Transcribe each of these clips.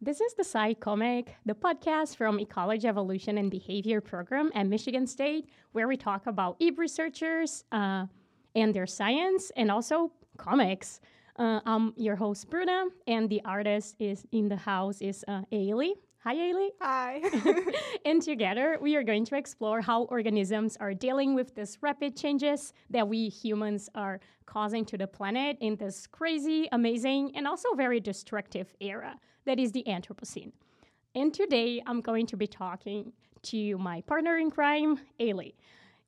This is the Sci Comic, the podcast from Ecology Evolution and Behavior Program at Michigan State, where we talk about EB researchers and their science and also comics. I'm your host, Bruna, and the artist is in the house is Ailey. Hi, Ailey. Hi. And together, we are going to explore how organisms are dealing with these rapid changes that we humans are causing to the planet in this crazy, amazing, and also very destructive era that is the Anthropocene. And today, I'm going to be talking to my partner in crime, Ailey.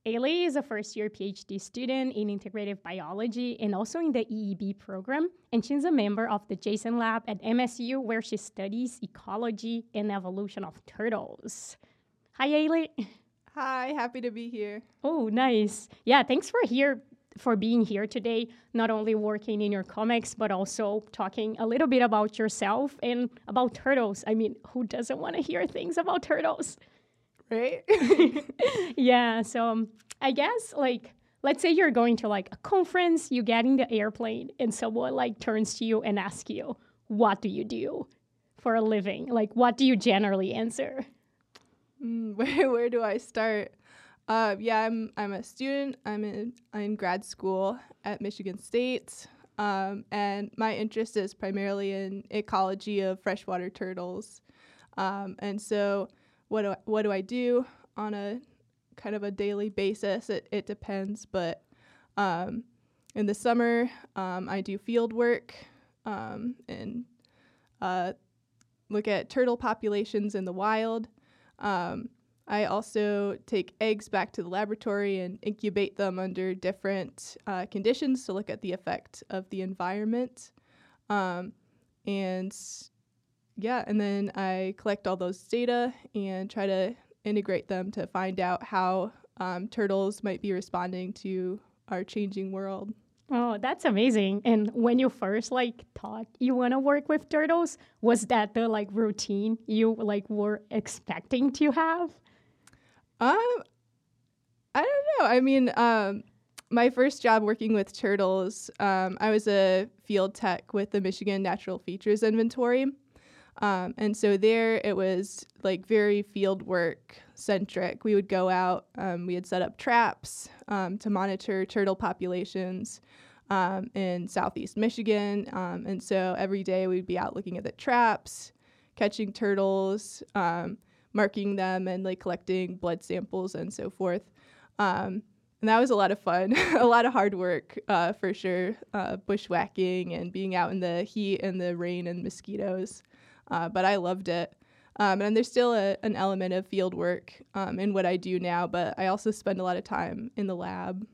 Ailey is a first-year PhD student in integrative biology and also in the EEB program, and she's a member of the Jason Lab at MSU, where she studies ecology and evolution of turtles. Hi, Ailey. Hi, happy to be here. Oh, nice. Yeah, thanks for being here today, not only working in your comics, but also talking a little bit about yourself and about turtles. I mean, who doesn't want to hear things about turtles? Right? Yeah, so I guess, like, let's say you're going to, like, a conference, you get in the airplane, and someone, like, turns to you and asks you, what do you do for a living? Like, what do you generally answer? Where do I start? Yeah, I'm a student. I'm in grad school at Michigan State, and my interest is primarily in ecology of freshwater turtles. And so what do I do on a kind of a daily basis? It depends, but in the summer, I do field work and look at turtle populations in the wild. I also take eggs back to the laboratory and incubate them under different conditions to look at the effect of the environment. Yeah, and then I collect all those data and try to integrate them to find out how turtles might be responding to our changing world. Oh, that's amazing. And when you first, like, thought you want to work with turtles, was that the, like, routine you, like, were expecting to have? I don't know. I mean, my first job working with turtles, I was a field tech with the Michigan Natural Features Inventory. And so there it was, like, very field work centric. We would go out, we had set up traps to monitor turtle populations in southeast Michigan. And so every day we'd be out looking at the traps, catching turtles, marking them, and, like, collecting blood samples and so forth. And that was a lot of fun, a lot of hard work for sure, bushwhacking and being out in the heat and the rain and mosquitoes. But I loved it. And there's still an element of field work in what I do now, but I also spend a lot of time in the lab.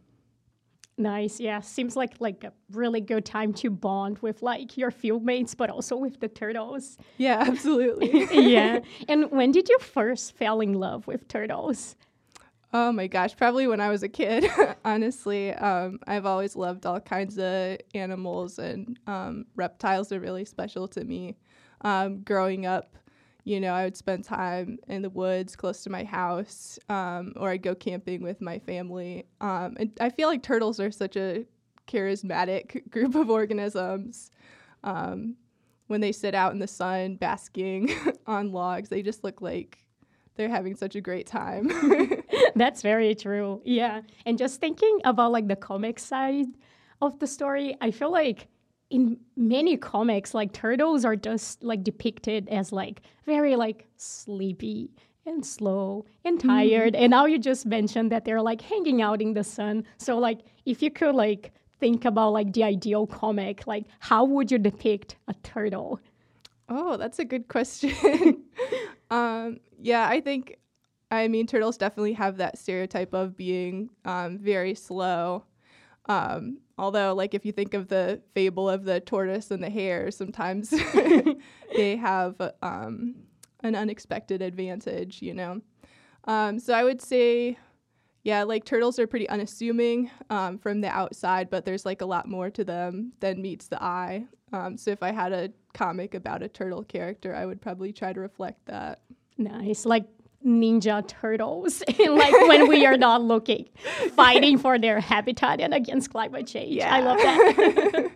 Nice, yeah. Seems like a really good time to bond with, like, your field mates, but also with the turtles. Yeah, absolutely. Yeah. And when did you first fall in love with turtles? Oh, my gosh, probably when I was a kid, honestly. I've always loved all kinds of animals, and reptiles are really special to me. Growing up, you know, I would spend time in the woods close to my house, or I'd go camping with my family. And I feel like turtles are such a charismatic group of organisms. When they sit out in the sun basking on logs, they just look like they're having such a great time. That's very true. Yeah. And just thinking about, like, the comic side of the story, I feel like in many comics, like, turtles are just, like, depicted as, like, very, like, sleepy and slow and tired. And now you just mentioned that they're, like, hanging out in the sun. So, like, if you could, like, think about, like, the ideal comic, like, how would you depict a turtle? Oh, that's a good question. Yeah, I think, I mean, turtles definitely have that stereotype of being very slow. Although, like, if you think of the fable of the tortoise and the hare, sometimes they have an unexpected advantage, you know. So I would say, yeah, like, turtles are pretty unassuming from the outside, but there's, like, a lot more to them than meets the eye. So if I had a comic about a turtle character, I would probably try to reflect that. Nice, like ninja turtles, like, when we are not looking, fighting for their habitat and against climate change. Yeah. I love that.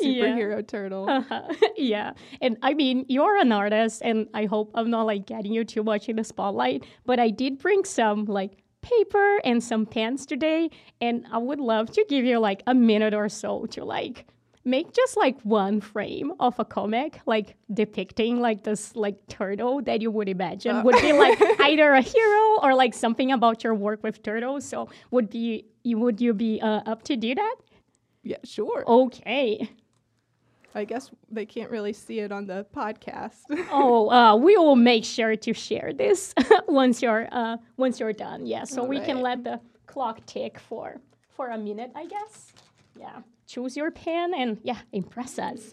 Superhero turtle. Uh-huh. Yeah. And I mean, you're an artist, and I hope I'm not like getting you too much in the spotlight, but I did bring some like paper and some pens today, and I would love to give you like a minute or so to like make just like one frame of a comic, like depicting like this like turtle that you would imagine would be like either a hero or like something about your work with turtles. So would you be up to do that? Yeah, sure. Okay. I guess they can't really see it on the podcast. We will make sure to share this once you're done. Yeah, so we can let the clock tick for a minute, I guess. Yeah. Choose your pen and, yeah, impress us.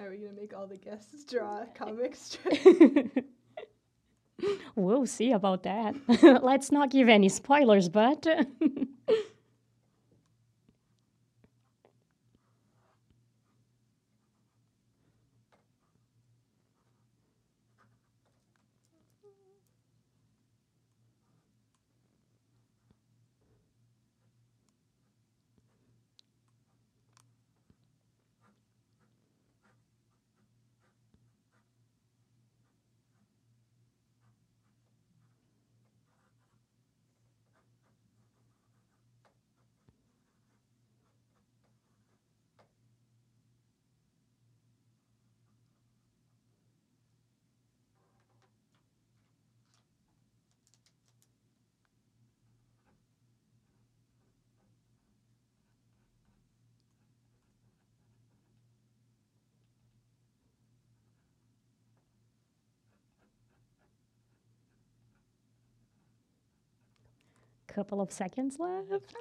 Are we going to make all the guests draw a comic strip? We'll see about that. Let's not give any spoilers, but... Couple of seconds left.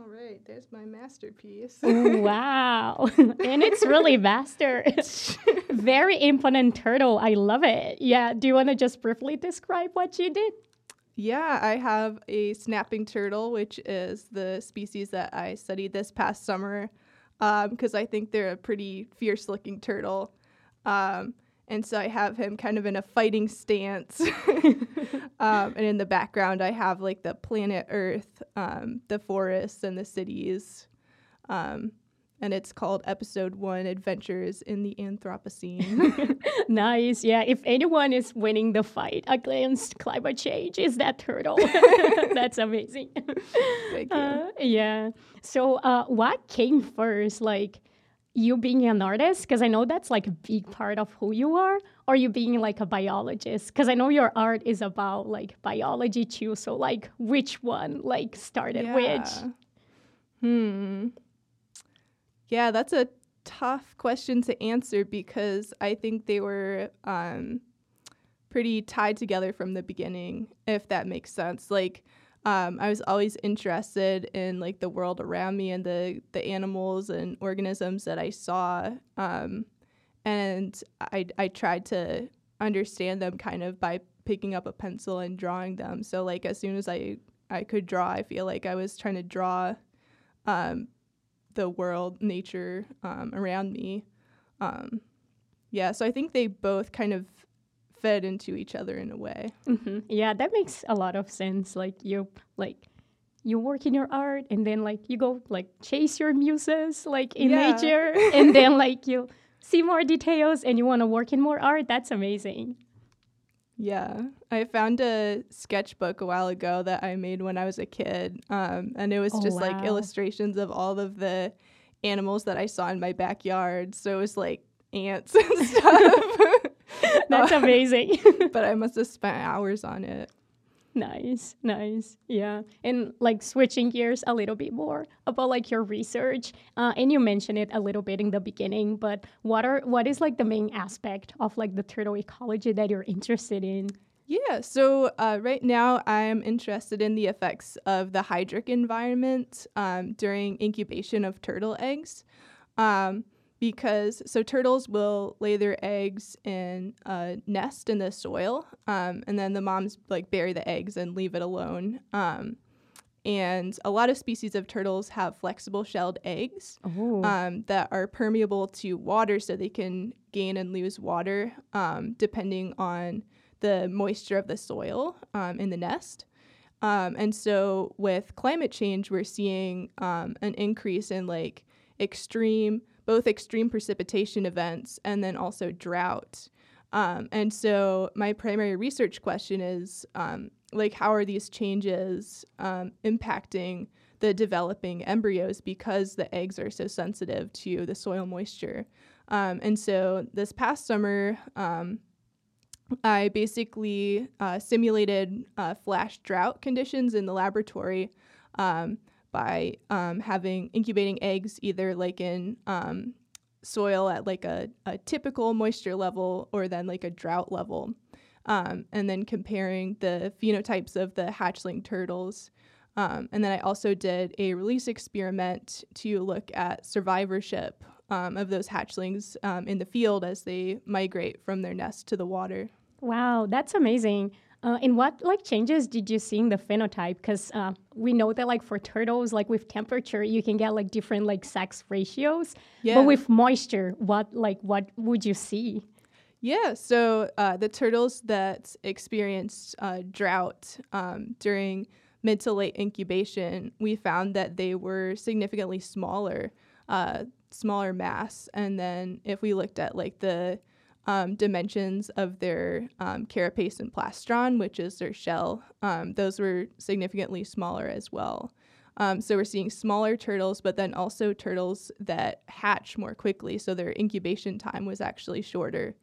All right, there's my masterpiece. Wow. And it's really master. Very impotent turtle. I love it. Yeah. Do you want to just briefly describe what you did? Yeah, I have a snapping turtle, which is the species that I studied this past summer because I think they're a pretty fierce-looking turtle. And so I have him kind of in a fighting stance. And in the background, I have like the planet Earth, the forests and the cities. And it's called Episode 1, Adventures in the Anthropocene. Nice. Yeah, if anyone is winning the fight against climate change, it's that turtle. That's amazing. Thank you. Yeah. So what came first, like you being an artist? Because I know that's like a big part of who you are. Or you being like a biologist? Because I know your art is about like biology too. So like which one like started which? Yeah, that's a tough question to answer because I think they were pretty tied together from the beginning, if that makes sense. Like, I was always interested in, like, the world around me and the animals and organisms that I saw. And I tried to understand them kind of by picking up a pencil and drawing them. So, like, as soon as I could draw, I feel like I was trying to draw the world, nature around me. Yeah, so I think they both kind of fed into each other in a way. Mm-hmm. Yeah, that makes a lot of sense. Like you work in your art and then like you go like chase your muses like in nature and then like you see more details and you want to work in more art. That's amazing. Yeah, I found a sketchbook a while ago that I made when I was a kid, and it was like illustrations of all of the animals that I saw in my backyard. So it was like ants and stuff. That's amazing. But I must have spent hours on it. Nice, nice. Yeah. And like switching gears a little bit more about like your research, and you mentioned it a little bit in the beginning, but what is like the main aspect of like the turtle ecology that you're interested in? Yeah. So right now I'm interested in the effects of the hydric environment during incubation of turtle eggs. Because so turtles will lay their eggs in a nest in the soil, and then the moms like bury the eggs and leave it alone. And a lot of species of turtles have flexible shelled eggs that are permeable to water, so they can gain and lose water depending on the moisture of the soil in the nest. And so with climate change, we're seeing an increase in like both extreme precipitation events and then also drought. And so my primary research question is, like, how are these changes impacting the developing embryos because the eggs are so sensitive to the soil moisture? And so this past summer, I basically simulated flash drought conditions in the laboratory by incubating eggs either like in soil at like a typical moisture level or then like a drought level, and then comparing the phenotypes of the hatchling turtles. And then I also did a release experiment to look at survivorship of those hatchlings in the field as they migrate from their nest to the water. Wow, that's amazing. And what like changes did you see in the phenotype? Because we know that like for turtles, like with temperature, you can get like different like sex ratios. Yeah. But with moisture, what would you see? Yeah. So the turtles that experienced drought during mid to late incubation, we found that they were significantly smaller mass. And then if we looked at like the dimensions of their carapace and plastron, which is their shell, those were significantly smaller as well. So we're seeing smaller turtles, but then also turtles that hatch more quickly, so their incubation time was actually shorter.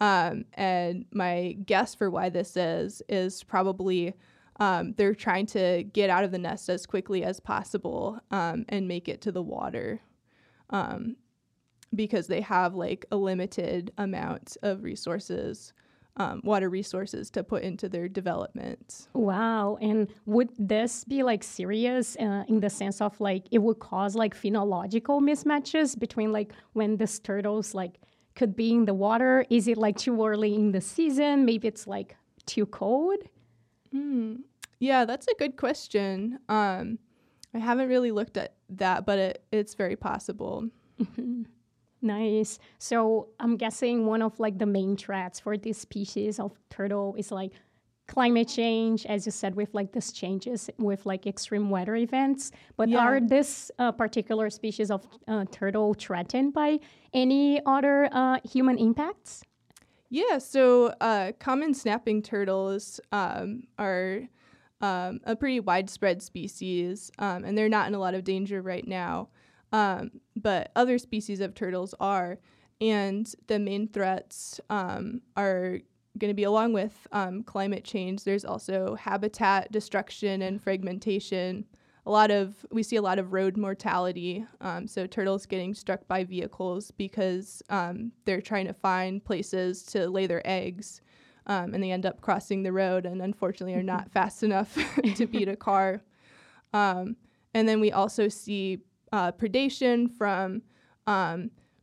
And my guess for why this is probably they're trying to get out of the nest as quickly as possible and make it to the water. Because they have like a limited amount of resources water resources to put into their development. Wow. And would this be like serious in the sense of like it would cause like phenological mismatches between like when these turtles like could be in the water? Is it like too early in the season? Maybe it's like too cold? Yeah, that's a good question. I haven't really looked at that, but it's very possible. Nice. So I'm guessing one of like the main threats for this species of turtle is like climate change, as you said, with like these changes with like extreme weather events. But yeah. Are this particular species of turtle threatened by any other human impacts? Yeah, so common snapping turtles are a pretty widespread species, and they're not in a lot of danger right now. But other species of turtles are, and the main threats are going to be along with climate change. There's also habitat destruction and fragmentation. We see a lot of road mortality. So turtles getting struck by vehicles because they're trying to find places to lay their eggs, and they end up crossing the road and unfortunately are not fast enough to beat a car. And then we also see predation from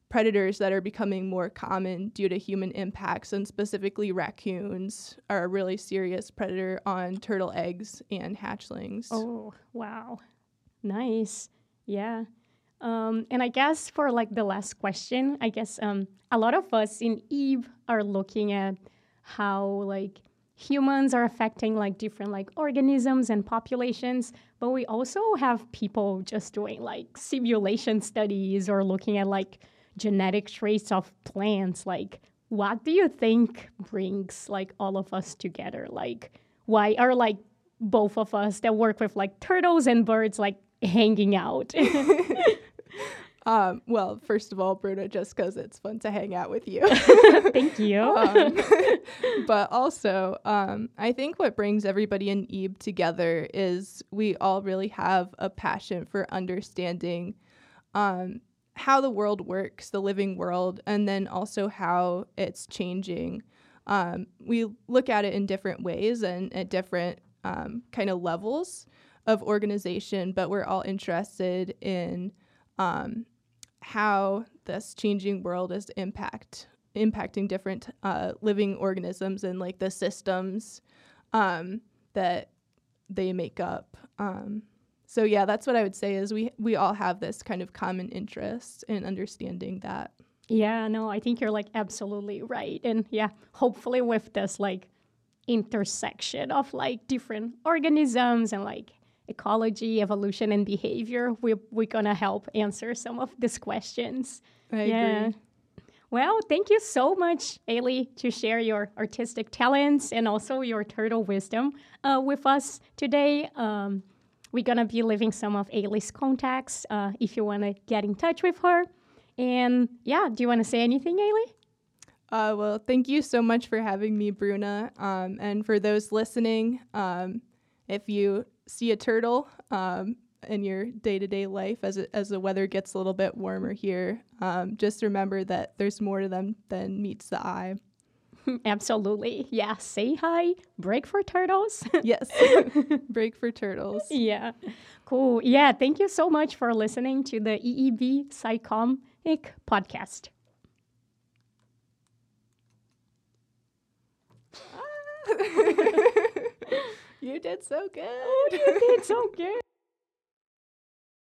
predators that are becoming more common due to human impacts, and specifically raccoons are a really serious predator on turtle eggs and hatchlings. Oh, wow. Nice. Yeah. And I guess for like the last question, I guess a lot of us in Eve are looking at how like humans are affecting like different like organisms and populations, but we also have people just doing like simulation studies or looking at like genetic traits of plants. Like, what do you think brings like all of us together? Like, why are like both of us that work with like turtles and birds like hanging out? Well, first of all, Bruna, just because it's fun to hang out with you. Thank you. But also, I think what brings everybody in Ebe together is we all really have a passion for understanding how the world works, the living world, and then also how it's changing. We look at it in different ways and at different kind of levels of organization, but we're all interested in how this changing world is impacting different living organisms and like the systems that they make up. So yeah, that's what I would say is we all have this kind of common interest in understanding that. Yeah, no, I think you're like absolutely right. And yeah, hopefully with this like intersection of like different organisms and like ecology, evolution, and behavior, we're going to help answer some of these questions. I agree. Well, thank you so much, Ailey, to share your artistic talents and also your turtle wisdom with us today. We're going to be leaving some of Ailey's contacts if you want to get in touch with her. And yeah, do you want to say anything, Ailey? Well, thank you so much for having me, Bruna. And for those listening, if you see a turtle in your day-to-day life as the weather gets a little bit warmer here, just remember that there's more to them than meets the eye. Absolutely. Yeah. Say hi. Break for turtles. Yes. Break for turtles. Yeah. Cool. Yeah. Thank you so much for listening to the EEB Sci Comic podcast. You did so good. You did so good.